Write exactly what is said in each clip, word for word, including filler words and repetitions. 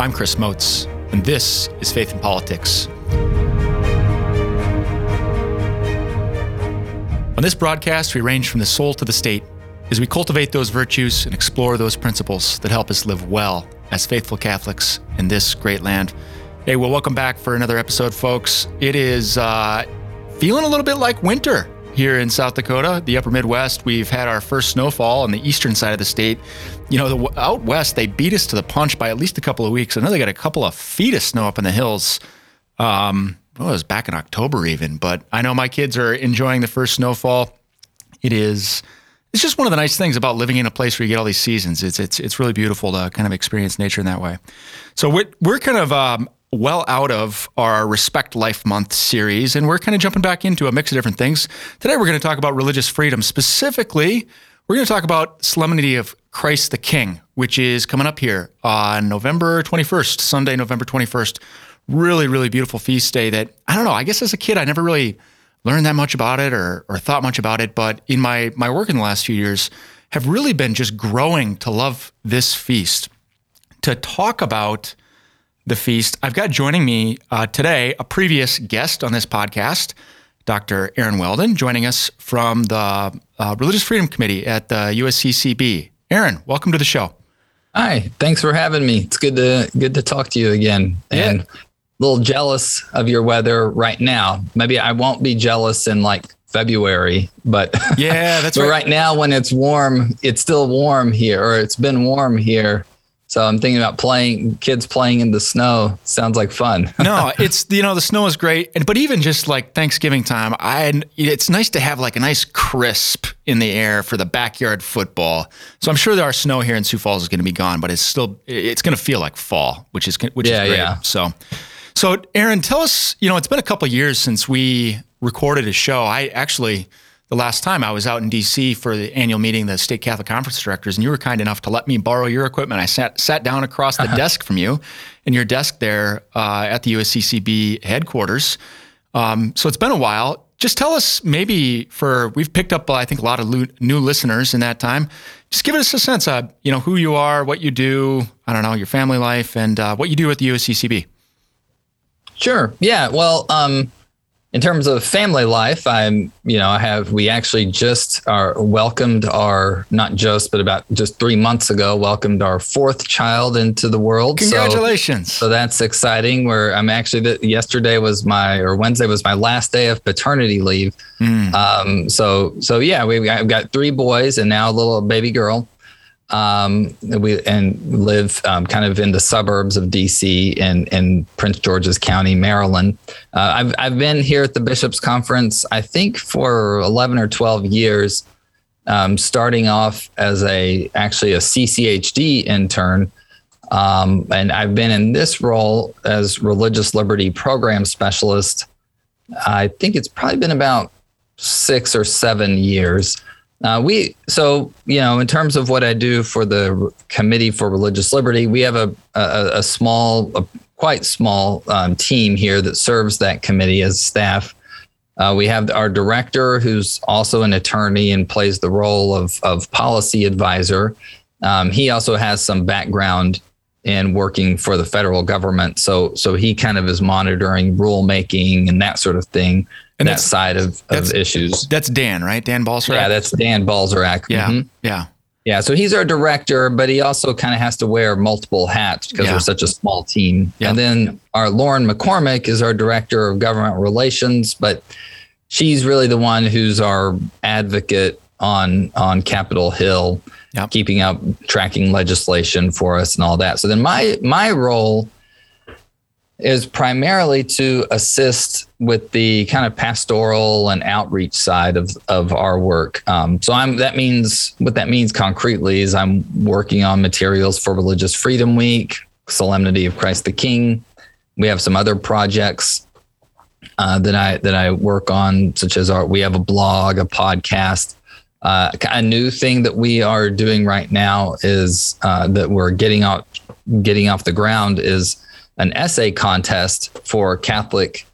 I'm Chris Motes, and this is Faith in Politics. On this broadcast, we range from the soul to the state as we cultivate those virtues and explore those principles that help us live well as faithful Catholics in this great land. Hey, well, welcome back for another episode, folks. It is uh, feeling a little bit like winter here in South Dakota, the upper Midwest. We've had our first snowfall on the eastern side of the state. You know, the, out west, they beat us to the punch by at least a couple of weeks. I know they got a couple of feet of snow up in the hills. Um, well, it was back in October even, but I know my kids are enjoying the first snowfall. It is, it's just one of the nice things about living in a place where you get all these seasons. It's it's it's really beautiful to kind of experience nature in that way. So we're, we're kind of... Um, well out of our Respect Life Month series, and we're kind of jumping back into a mix of different things. Today, we're going to talk about religious freedom. Specifically, we're going to talk about Solemnity of Christ the King, which is coming up here on November twenty-first, Sunday, November twenty-first. Really, really beautiful feast day that, I don't know, I guess as a kid, I never really learned that much about it or or thought much about it, but in my my work in the last few years, have really been just growing to love this feast. To talk about the feast, I've got joining me uh, today a previous guest on this podcast, Doctor Aaron Weldon, joining us from the uh, Religious Freedom Committee at the U S C C B. Aaron, welcome to the show. Hi, thanks for having me. It's good to good to talk to you again. Yeah. And a little jealous of your weather right now. Maybe I won't be jealous in like February, but yeah, that's but right. right now when it's warm, it's still warm here, or it's been warm here. So I'm thinking about playing, kids playing in the snow. Sounds like fun. No, it's, you know, the snow is great. But even just like Thanksgiving time, I it's nice to have like a nice crisp in the air for the backyard football. So I'm sure that our snow here in Sioux Falls is going to be gone, but it's still, it's going to feel like fall, which is, which yeah, is great. Yeah. So, so Aaron, tell us, you know, it's been a couple of years since we recorded a show. I actually... The last time I was out in D C for the annual meeting of the State Catholic Conference Directors, and you were kind enough to let me borrow your equipment. I sat sat down across the desk from you, and your desk there uh, at the U S C C B headquarters. Um, so it's been a while. Just tell us, maybe for we've picked up, I think, a lot of lo- new listeners in that time. Just give us a sense of, you know, who you are, what you do. I don't know, your family life, and uh, what you do at the U S C C B. Sure. Yeah. Well. Um In terms of family life, I'm, you know, I have, we actually just are welcomed our, not just, but about just three months ago, welcomed our fourth child into the world. Congratulations. So, so that's exciting. Where I'm actually, yesterday was my, or Wednesday was my last day of paternity leave. Mm. Um, so, so yeah, we've got, we've got three boys and now a little baby girl. Um, we and live um, kind of in the suburbs of D C and in Prince George's County, Maryland. Uh, I've I've been here at the Bishops' Conference, I think, for eleven or twelve years, um, starting off as a actually a C C H D intern, um, and I've been in this role as Religious Liberty Program Specialist. I think it's probably been about six or seven years. Uh, we so you know in terms of what I do for the Committee for Religious Liberty, we have a a, a small, a quite small um, team here that serves that committee as staff. Uh, we have our director, who's also an attorney and plays the role of of policy advisor. Um, he also has some background in working for the federal government, so so he kind of is monitoring rulemaking and that sort of thing. And that side of, of issues. That's Dan, right? Dan Balzerak? Yeah, that's Dan Balzerak. Yeah, mm-hmm. yeah. Yeah, so he's our director, but he also kind of has to wear multiple hats because yeah. we're such a small team. Yeah. And then our Lauren McCormick is our director of government relations, but she's really the one who's our advocate on, on Capitol Hill, yep. keeping up, tracking legislation for us and all that. So then my my role is primarily to assist with the kind of pastoral and outreach side of, of our work. Um, so I'm, that means what that means concretely is I'm working on materials for Religious Freedom Week, Solemnity of Christ the King. We have some other projects uh, that I that I work on, such as our we have a blog, a podcast. Uh, a new thing that we are doing right now is uh, that we're getting out getting off the ground is an essay contest for Catholic,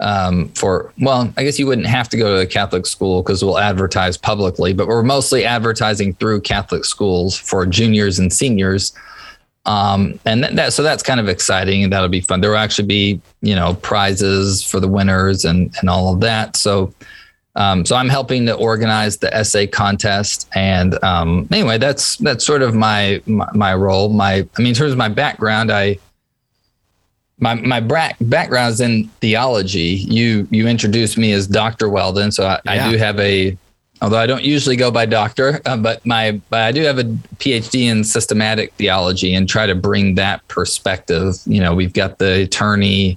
um, for, well, I guess you wouldn't have to go to a Catholic school because we'll advertise publicly, but we're mostly advertising through Catholic schools for juniors and seniors Um, and that, that, so that's kind of exciting, and that'll be fun. There will actually be, you know, prizes for the winners and, and all of that. So, um, so I'm helping to organize the essay contest. And, um, anyway, that's, that's sort of my, my, my role. My, I mean, in terms of my background, I, my, my bra- background is in theology. You, you introduced me as Doctor Weldon. So I, yeah. I do have a, although I don't usually go by doctor, uh, but my but I do have a P H D in systematic theology and try to bring that perspective. You know, we've got the attorney,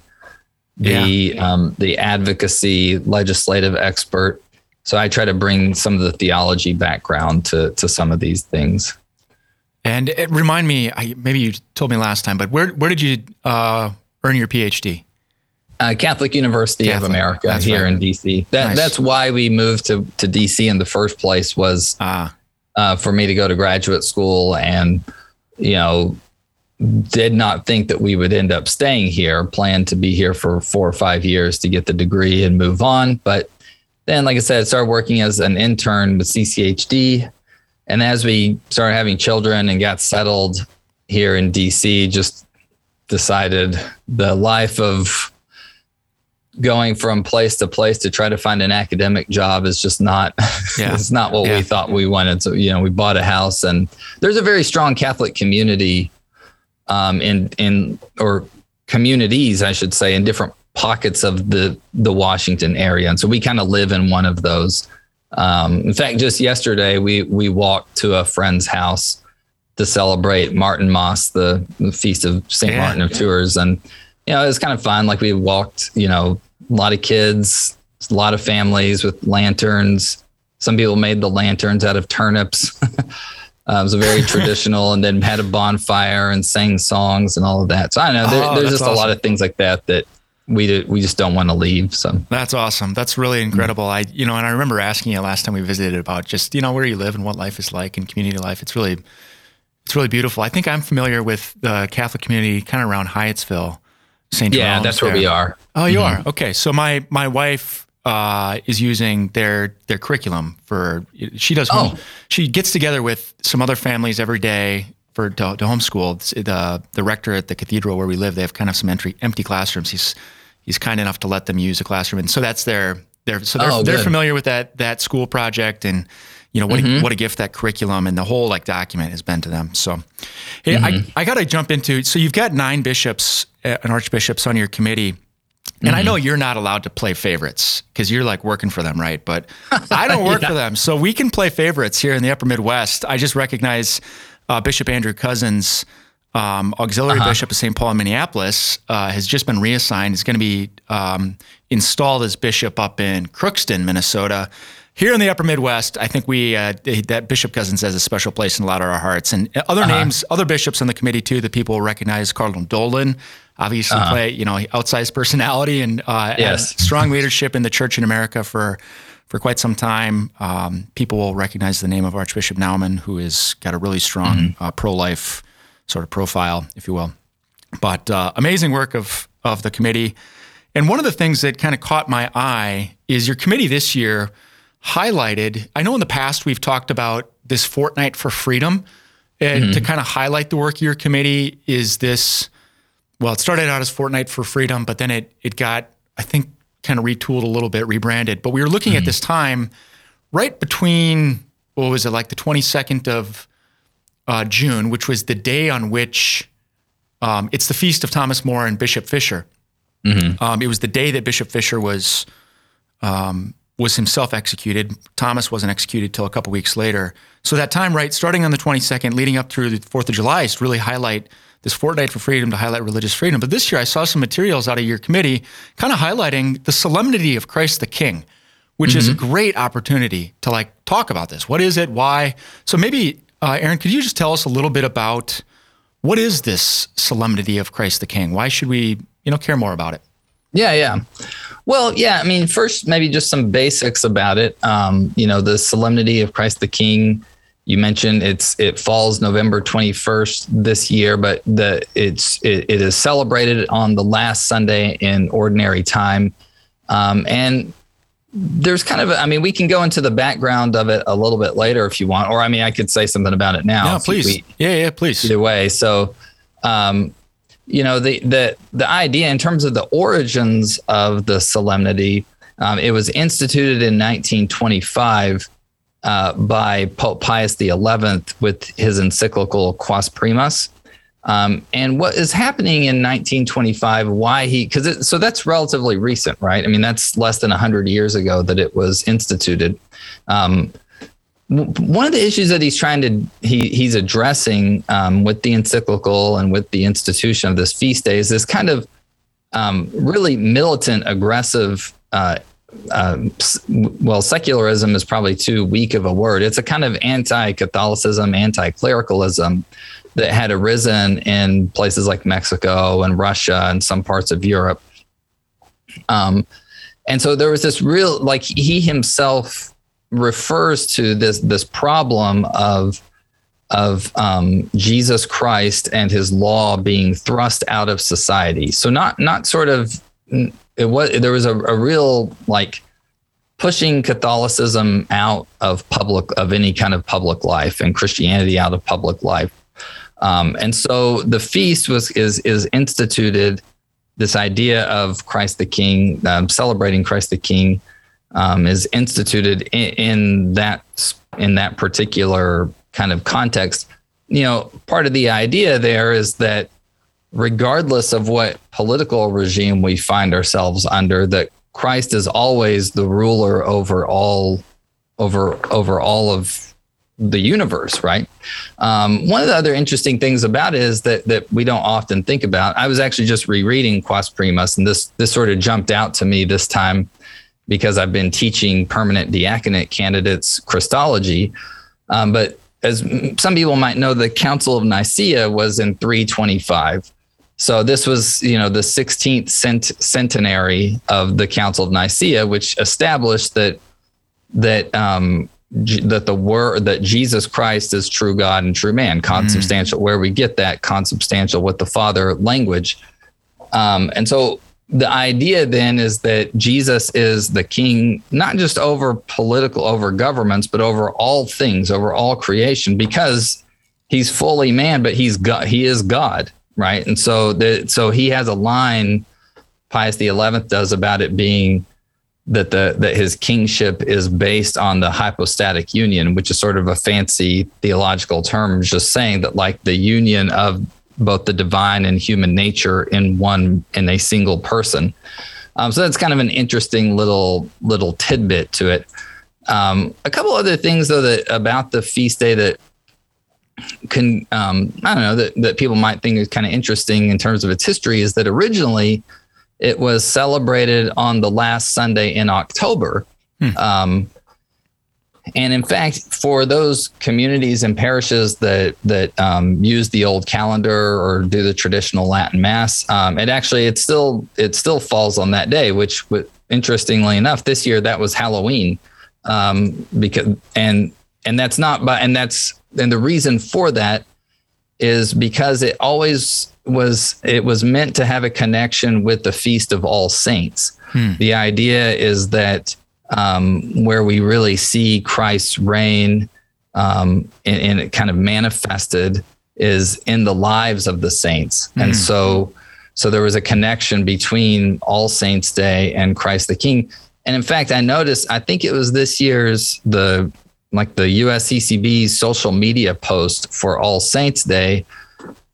the yeah. um, the advocacy, legislative expert. So I try to bring some of the theology background to to some of these things. And it, remind me, I, maybe you told me last time, but where where did you uh, earn your P H D? Uh, Catholic University Catholic. of America that's here right. in D C. That, nice. That's why we moved to, to D C in the first place was ah. uh, for me to go to graduate school, and, you know, did not think that we would end up staying here, planned to be here for four or five years to get the degree and move on. But then, like I said, I started working as an intern with C C H D. And as we started having children and got settled here in D C, just decided the life of going from place to place to try to find an academic job is just not, yeah. it's not what yeah. we thought we wanted. So, you know, we bought a house, and there's a very strong Catholic community um, in, in, or communities, I should say, in different pockets of the, the Washington area. And so we kind of live in one of those. Um, in fact, just yesterday we, we walked to a friend's house to celebrate Martinmas, the, the feast of Saint yeah. Martin of yeah. Tours. And, you know, it was kind of fun. Like, we walked, you know, a lot of kids, a lot of families with lanterns. Some people made the lanterns out of turnips. uh, it was a very traditional, and then had a bonfire and sang songs and all of that. So I don't know, there, oh, there's just awesome. a lot of things like that that we do, we just don't want to leave. So that's awesome. That's really incredible. I, you know, and I remember asking you last time we visited about just, you know, where you live and what life is like in community life. It's really, it's really beautiful. I think I'm familiar with the Catholic community kind of around Hyattsville. Saint Yeah, Rome's that's there. Where we are. Oh, you mm-hmm. are? Okay. So my my wife uh, is using their their curriculum for, she does, home, oh. she gets together with some other families every day for to, to homeschool. The, the rector at the cathedral where we live, they have kind of some empty, empty classrooms. He's he's kind enough to let them use a classroom. And so that's their, their so they're, oh, they're familiar with that that school project, and, you know, what mm-hmm. a, what a gift that curriculum and the whole like document has been to them. So, hey, mm-hmm. I, I got to jump into, so you've got nine bishops and archbishops on your committee. And mm-hmm. I know you're not allowed to play favorites because you're like working for them, right? But I don't work yeah. for them. So we can play favorites here in the upper Midwest. I just recognize uh, Bishop Andrew Cousins, um, auxiliary uh-huh. bishop of Saint Paul in Minneapolis, uh, has just been reassigned. He's going to be um, installed as bishop up in Crookston, Minnesota. Here in the upper Midwest, I think we uh, that Bishop Cousins has a special place in a lot of our hearts. And other uh-huh. names, other bishops on the committee, too, that people recognize, Cardinal Dolan, obviously uh-huh. play, you know, outsized personality and, uh, yes. and strong leadership in the church in America for for quite some time. Um, people will recognize the name of Archbishop Naumann, who has got a really strong mm-hmm. uh, pro-life sort of profile, if you will. But uh, amazing work of of the committee. And one of the things that kind of caught my eye is your committee this year highlighted, I know in the past we've talked about this Fortnight for Freedom, and mm-hmm. to kind of highlight the work of your committee is this, well, it started out as Fortnight for Freedom, but then it it got, I think, kind of retooled a little bit, rebranded. But we were looking mm-hmm. at this time right between, what was it, like the twenty-second of uh, June, which was the day on which, um, it's the feast of Thomas More and Bishop Fisher. Mm-hmm. Um, it was the day that Bishop Fisher was... Um, was himself executed. Thomas wasn't executed till a couple weeks later. So that time, right, starting on the twenty-second, leading up through the fourth of July, is to really highlight this Fortnight for Freedom, to highlight religious freedom. But this year I saw some materials out of your committee kind of highlighting the solemnity of Christ the King, which mm-hmm. is a great opportunity to like talk about this. What is it? Why? So maybe, uh, Aaron, could you just tell us a little bit about what is this solemnity of Christ the King? Why should we, you know, care more about it? Yeah, yeah. Well, yeah, I mean, first, maybe just some basics about it. Um, you know, the Solemnity of Christ the King, you mentioned it's it falls November twenty-first this year, but the it's it, it is celebrated on the last Sunday in ordinary time. Um, and there's kind of, a, I mean, we can go into the background of it a little bit later if you want, or I mean, I could say something about it now. No, please. We, yeah, yeah, please. Either way, so um, you know, the, the, the idea in terms of the origins of the solemnity, um, it was instituted in nineteen twenty-five uh, by Pope Pius the eleventh with his encyclical Quas Primas. Um, and what is happening in nineteen twenty-five, why he, cause it, so that's relatively recent, right? I mean, that's less than a hundred years ago that it was instituted. Um, one of the issues that he's trying to, he he's addressing, um, with the encyclical and with the institution of this feast day is this kind of, um, really militant, aggressive, uh, Um, well, secularism is probably too weak of a word. It's a kind of anti-Catholicism, anti-clericalism that had arisen in places like Mexico and Russia and some parts of Europe. Um, and so there was this real, like he himself refers to this this problem of of um, Jesus Christ and his law being thrust out of society. So not not sort of. It was there was a, a real like pushing Catholicism out of public of any kind of public life and Christianity out of public life, um, and so the feast was is is instituted. This idea of Christ the King, um, celebrating Christ the King, um, is instituted in, in that in that particular kind of context. You know, part of the idea there is that, regardless of what political regime we find ourselves under, that Christ is always the ruler over all, over over all of the universe, right? Um, one of the other interesting things about it is that that we don't often think about. I was actually just rereading Quas Primas, and this this sort of jumped out to me this time because I've been teaching permanent diaconate candidates Christology, um, but as some people might know, the Council of Nicaea was in three twenty-five. So this was, you know, the sixteenth cent- centenary of the Council of Nicaea, which established that that um, G- that the word that Jesus Christ is true God and true man, consubstantial. Mm. Where we get that consubstantial with the Father language, um, and so the idea then is that Jesus is the King, not just over political, over governments, but over all things, over all creation, because he's fully man, but he's God, he is God. Right. And so the, so he has a line Pius the eleventh does about it being that the that his kingship is based on the hypostatic union, which is sort of a fancy theological term, just saying that like the union of both the divine and human nature in one in a single person. Um, so that's kind of an interesting little little tidbit to it. Um, a couple other things, though, that about the feast day that Can um, I don't know that, that people might think is kind of interesting in terms of its history is that originally it was celebrated on the last Sunday in October. Hmm. Um, and in fact, for those communities and parishes that that um, use the old calendar or do the traditional Latin Mass, um, it actually it still it still falls on that day, which interestingly enough, this year that was Halloween, um, because and and that's not by and that's. And the reason for that is because it always was, it was meant to have a connection with the Feast of All Saints. Hmm. The idea is that um, where we really see Christ's reign um, and, and it kind of manifested is in the lives of the saints. Hmm. And so, so there was a connection between All Saints Day and Christ the King. And in fact, I noticed, I think it was this year's, the like the U S C C B's social media post for All Saints Day,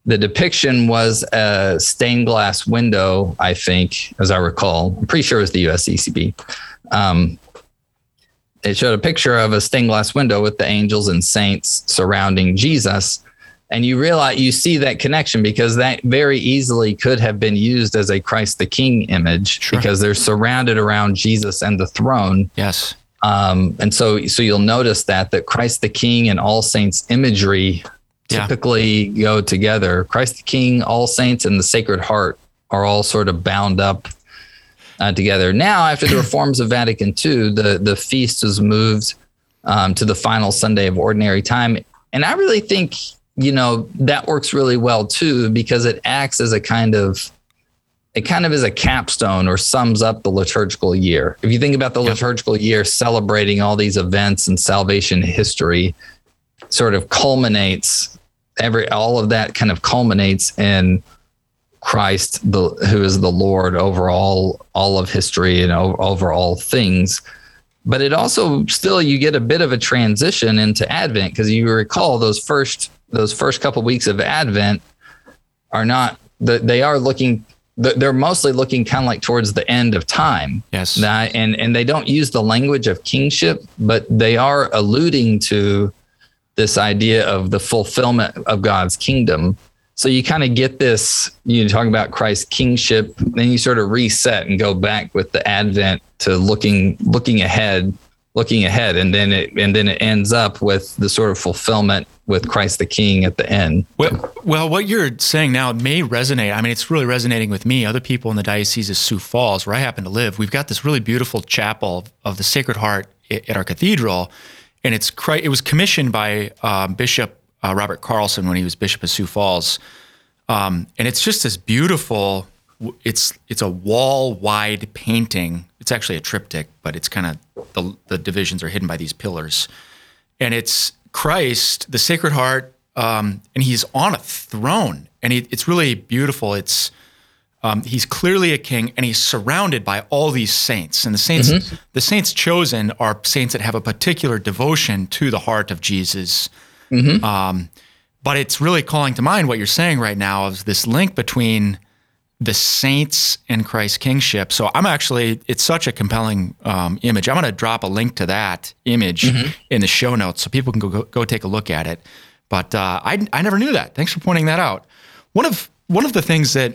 the depiction was a stained glass window, I think, as I recall. I'm pretty sure it was the U S C C B. Um, it showed a picture of a stained glass window with the angels and saints surrounding Jesus. And you realize you see that connection because that very easily could have been used as a Christ the King image. Sure. Because they're surrounded around Jesus and the throne. Yes. Um, and so, so you'll notice that, that Christ the King and All Saints imagery typically yeah. go together. Christ the King, All Saints, and the Sacred Heart are all sort of bound up uh, together. Now, after the reforms of Vatican two, the, the feast was moved um, to the final Sunday of Ordinary Time. And I really think, you know, that works really well too, because it acts as a kind of It kind of is a capstone or sums up the liturgical year. If you think about the liturgical year celebrating all these events and salvation history, sort of culminates every all of that kind of culminates in Christ, the who is the Lord over all all of history and over all things. But it also still, you get a bit of a transition into Advent, because you recall those first those first couple weeks of Advent are not they are looking they're mostly looking kind of like towards the end of time. Yes. And and they don't use the language of kingship, but they are alluding to this idea of the fulfillment of God's kingdom. So you kind of get this, you know, talking about Christ's kingship, then you sort of reset and go back with the Advent to looking, looking ahead, looking ahead. And then it, and then it ends up with the sort of fulfillment with Christ the King at the end. Well, well, what you're saying now may resonate. I mean, it's really resonating with me. Other people in the Diocese of Sioux Falls, where I happen to live, we've got this really beautiful chapel of the Sacred Heart at our cathedral. And it's, it was commissioned by um, Bishop Uh, Robert Carlson when he was Bishop of Sioux Falls. Um, and it's just this beautiful, it's it's a wall-wide painting. It's actually a triptych, but it's kind of, the, the divisions are hidden by these pillars. And it's Christ, the Sacred Heart, um, and he's on a throne. And he, it's really beautiful. It's um, he's clearly a king, and he's surrounded by all these saints. And the saints, mm-hmm. the saints chosen are saints that have a particular devotion to the heart of Jesus. Mm-hmm. Um, but it's really calling to mind what you're saying right now of this link between the saints and Christ's kingship. So I'm actually, it's such a compelling um, image. I'm going to drop a link to that image mm-hmm. in the show notes so people can go, go, go take a look at it. But uh, I, I never knew that. Thanks for pointing that out. One of one of the things that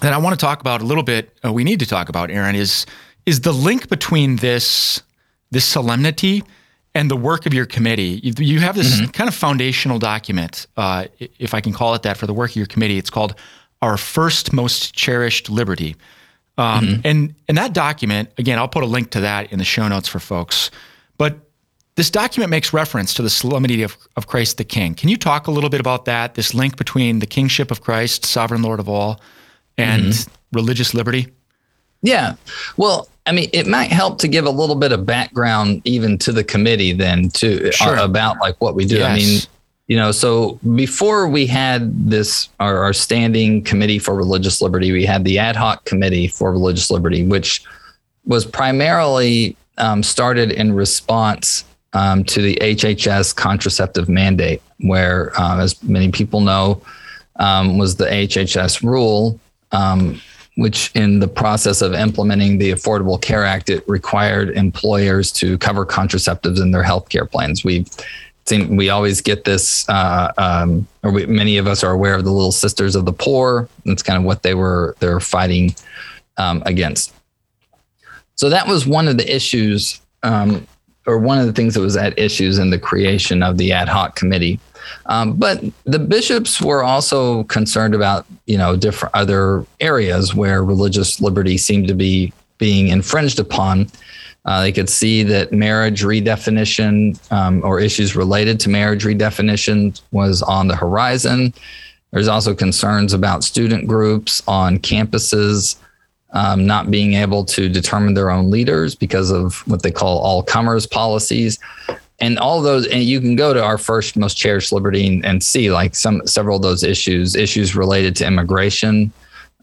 that I want to talk about a little bit, uh, we need to talk about, Aaron, is is the link between this this solemnity and the work of your committee. You, you have this mm-hmm. kind of foundational document, uh, if I can call it that, for the work of your committee. It's called Our First Most Cherished Liberty. Um, mm-hmm. And and that document, again, I'll put a link to that in the show notes for folks. But this document makes reference to the solemnity of, of Christ the King. Can you talk a little bit about that, this link between the kingship of Christ, sovereign Lord of all, and mm-hmm. religious liberty? Yeah. Well, I mean, it might help to give a little bit of background even to the committee then too, sure. uh, about like what we do. Yes. I mean, you know, so before we had this, our, our standing committee for religious liberty, we had the ad hoc committee for religious liberty, which was primarily um, started in response um, to the H H S contraceptive mandate, where, uh, as many people know, um, was the H H S rule, um, which in the process of implementing the Affordable Care Act, it required employers to cover contraceptives in their healthcare plans. We've seen, we always get this, uh, um, or we, many of us are aware of the Little Sisters of the Poor. That's kind of what they were they're fighting um, against. So that was one of the issues, um, or one of the things that was at issues in the creation of the ad hoc committee. Um, but the bishops were also concerned about, you know, different other areas where religious liberty seemed to be being infringed upon. Uh, they could see that marriage redefinition um, or issues related to marriage redefinition was on the horizon. There's also concerns about student groups on campuses um, not being able to determine their own leaders because of what they call all comers policies. And all those, and you can go to Our First Most Cherished Liberty and, and see like some several of those issues, issues related to immigration,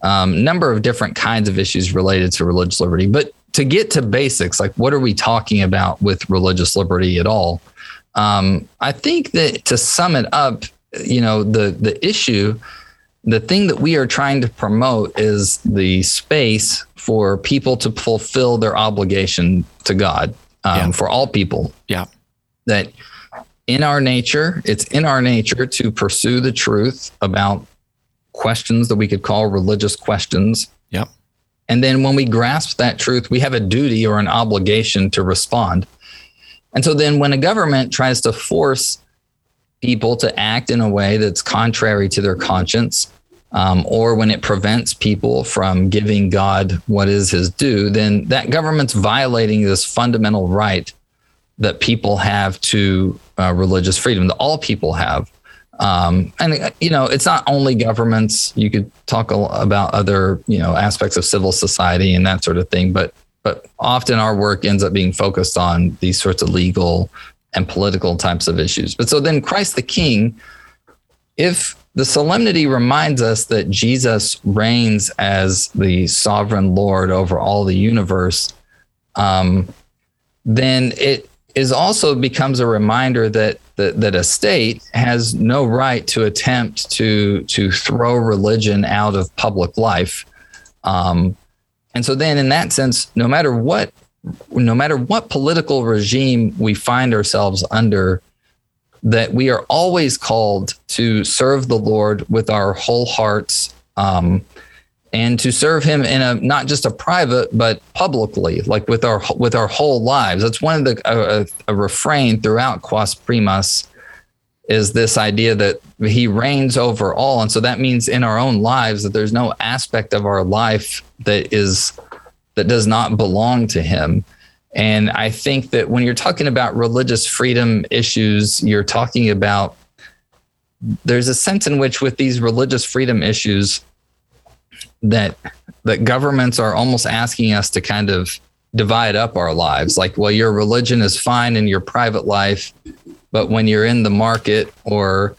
um, number of different kinds of issues related to religious liberty. But to get to basics, like what are we talking about with religious liberty at all? Um, I think that to sum it up, you know, the the issue, the thing that we are trying to promote is the space for people to fulfill their obligation to God um, yeah. for all people. Yeah. That in our nature, it's in our nature to pursue the truth about questions that we could call religious questions. Yep. And then when we grasp that truth, we have a duty or an obligation to respond. And so then when a government tries to force people to act in a way that's contrary to their conscience, um, or when it prevents people from giving God what is his due, then that government's violating this fundamental right that people have to uh, religious freedom, that all people have. Um, and, you know, it's not only governments. You could talk a, about other, you know, aspects of civil society and that sort of thing. But but often our work ends up being focused on these sorts of legal and political types of issues. But so then Christ the King if the solemnity reminds us that Jesus reigns as the sovereign Lord over all the universe, um, then it is also becomes a reminder that, that that a state has no right to attempt to to throw religion out of public life. Um, and so then in that sense, no matter what, no matter what political regime we find ourselves under, that we are always called to serve the Lord with our whole hearts, um, and to serve him in a, not just a private, but publicly, like with our, with our whole lives. That's one of the, a, a refrain throughout Quas Primas is this idea that he reigns over all. And so that means in our own lives that there's no aspect of our life that is, that does not belong to him. And I think that when you're talking about religious freedom issues, you're talking about, there's a sense in which with these religious freedom issues that that governments are almost asking us to kind of divide up our lives. Like, well, your religion is fine in your private life, but when you're in the market or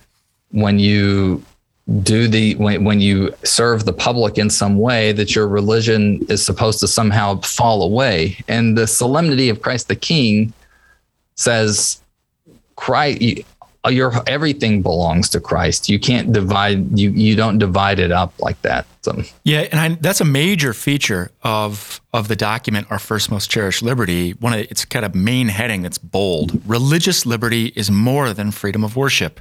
when you do the when, when you serve the public in some way, that your religion is supposed to somehow fall away. And the solemnity of Christ the King says, Christ, your everything belongs to Christ. You can't divide. You you don't divide it up like that. So. Yeah, and I, that's a major feature of of the document, Our First Most Cherished Liberty. One of the, it's kind of main heading that's bold. Religious liberty is more than freedom of worship.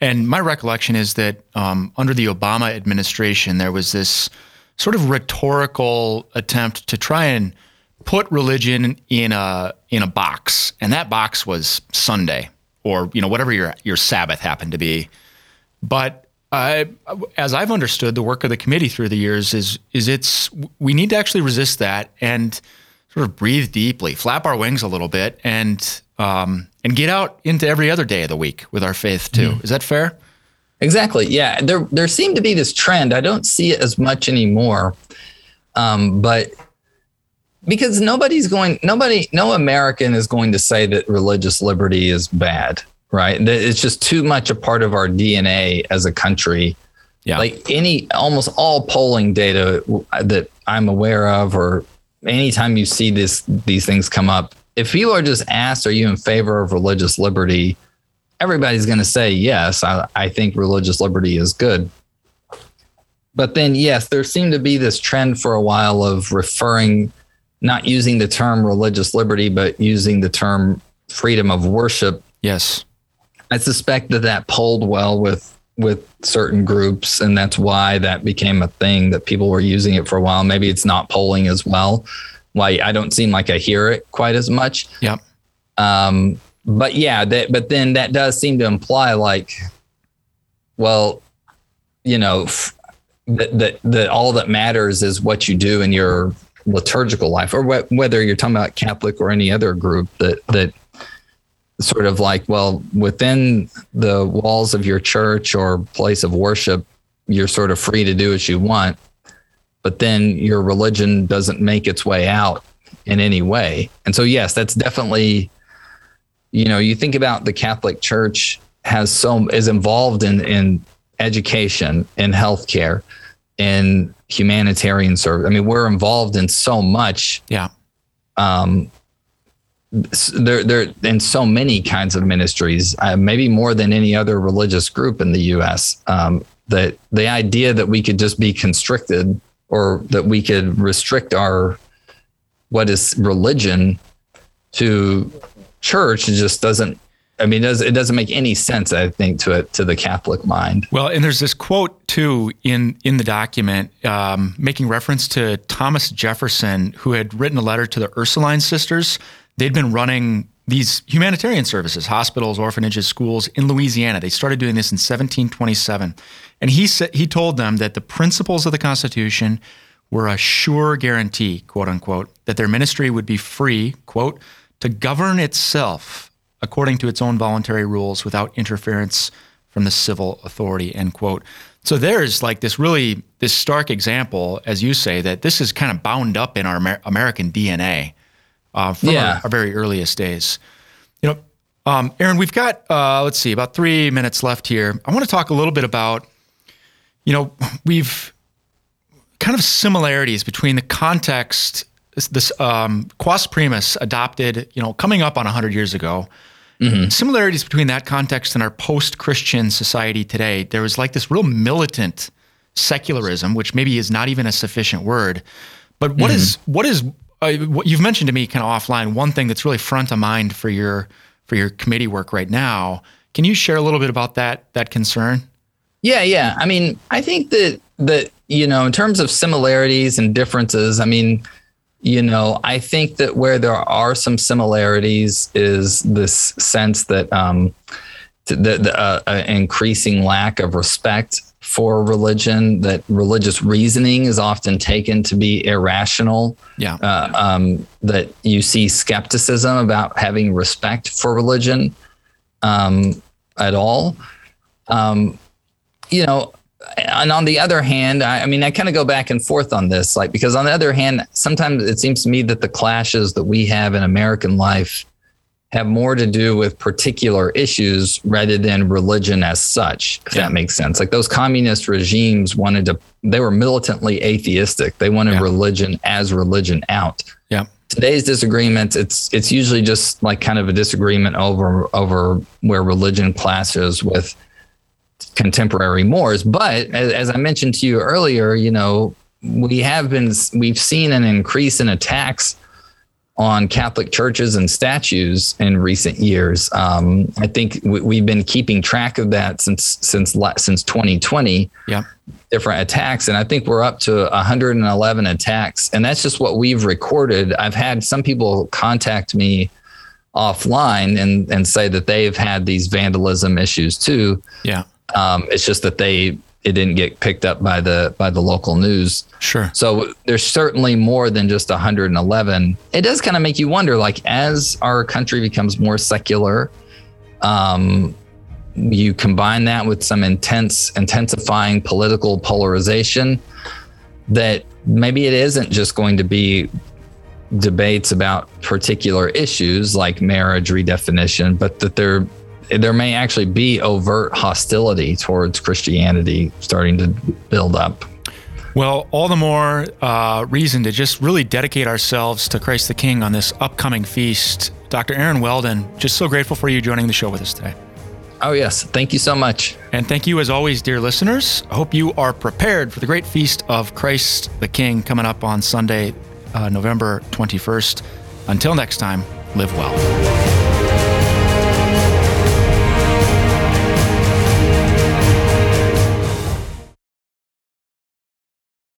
And my recollection is that um, under the Obama administration, there was this sort of rhetorical attempt to try and put religion in a in a box, and that box was Sunday or you know whatever your your Sabbath happened to be. But I, as I've understood the work of the committee through the years, is is it's we need to actually resist that and sort of breathe deeply, flap our wings a little bit, and. Um, and get out into every other day of the week with our faith too. Mm. Is that fair? Exactly. Yeah. There, there seemed to be this trend. I don't see it as much anymore. Um, but because nobody's going, nobody, no American is going to say that religious liberty is bad, right? It's just too much a part of our D N A as a country. Yeah. Like any, almost all polling data that I'm aware of, or anytime you see this, these things come up, if people are just asked, are you in favor of religious liberty? Everybody's going to say, yes, I, I think religious liberty is good. But then, yes, there seemed to be this trend for a while of referring, not using the term religious liberty, but using the term freedom of worship. Yes. I suspect that that polled well with, with certain groups, and that's why that became a thing that people were using it for a while. Maybe it's not polling as well. Like, I don't seem like I hear it quite as much. Yep. Um, but yeah, that, but then that does seem to imply like, well, you know, f- that, that, that all that matters is what you do in your liturgical life, or wh- whether you're talking about Catholic or any other group, that, that sort of like, well, within the walls of your church or place of worship, you're sort of free to do what you want. But then your religion doesn't make its way out in any way. And so, yes, that's definitely, you know, you think about the Catholic Church has so is involved in, in education, in healthcare, in humanitarian service. I mean, we're involved in so much. Yeah. Um, they're, they're in so many kinds of ministries, uh, maybe more than any other religious group in the U S, um, that the idea that we could just be constricted or that we could restrict our what is religion to church, it just doesn't, I mean, it doesn't, it doesn't make any sense, I think, to it, to the Catholic mind. Well, and there's this quote, too, in, in the document, um, making reference to Thomas Jefferson, who had written a letter to the Ursuline sisters. They'd been running these humanitarian services, hospitals, orphanages, schools in Louisiana. They started doing this in seventeen twenty-seven. And he said, he told them that the principles of the Constitution were a sure guarantee, quote unquote, that their ministry would be free, quote, to govern itself according to its own voluntary rules without interference from the civil authority, end quote. So there's like this really, this stark example, as you say, that this is kind of bound up in our Amer- American D N A. Uh, from yeah. our, our very earliest days. You know, Um, Aaron, we've got, uh, let's see, about three minutes left here. I want to talk a little bit about, you know, we've kind of similarities between the context, this, this um, Quas Primas adopted, you know, coming up on one hundred years ago, mm-hmm. similarities between that context and our post-Christian society today. There was like this real militant secularism, which maybe is not even a sufficient word. But what mm-hmm. is, what is, uh, what you've mentioned to me kind of offline, one thing that's really front of mind for your for your committee work right now. Can you share a little bit about that, that concern? Yeah, yeah. I mean, I think that, that, you know, in terms of similarities and differences, I mean, you know, I think that where there are some similarities is this sense that um, the, the uh, uh, increasing lack of respect for religion, that religious reasoning is often taken to be irrational. Yeah. Uh, um, that you see skepticism about having respect for religion um, at all. Um, you know, and on the other hand, I, I mean, I kind of go back and forth on this, like, because on the other hand, sometimes it seems to me that the clashes that we have in American life have more to do with particular issues rather than religion as such, if yeah. that makes sense. Like those communist regimes wanted to, they were militantly atheistic. They wanted yeah. religion as religion out. Yeah. Today's disagreements, it's it's usually just like kind of a disagreement over over where religion clashes with contemporary mores. But as, as I mentioned to you earlier, you know, we have been, we've seen an increase in attacks on Catholic churches and statues in recent years. Um, I think we, we've been keeping track of that since since since twenty twenty. Yeah, different attacks, and I think we're up to one hundred eleven attacks, and that's just what we've recorded. I've had some people contact me offline and and say that they've had these vandalism issues too. Yeah, um, it's just that they. It didn't get picked up by the by the local news. Sure. So there's certainly more than just one hundred eleven. It does kind of make you wonder, like, as our country becomes more secular, um, you combine that with some intense, intensifying political polarization, that maybe it isn't just going to be debates about particular issues like marriage redefinition, but that they're there may actually be overt hostility towards Christianity starting to build up. Well, all the more uh, reason to just really dedicate ourselves to Christ the King on this upcoming feast. Doctor Aaron Weldon, just so grateful for you joining the show with us today. Oh, yes. Thank you so much. And thank you, as always, dear listeners. I hope you are prepared for the great feast of Christ the King coming up on Sunday, uh, November twenty-first. Until next time, live well.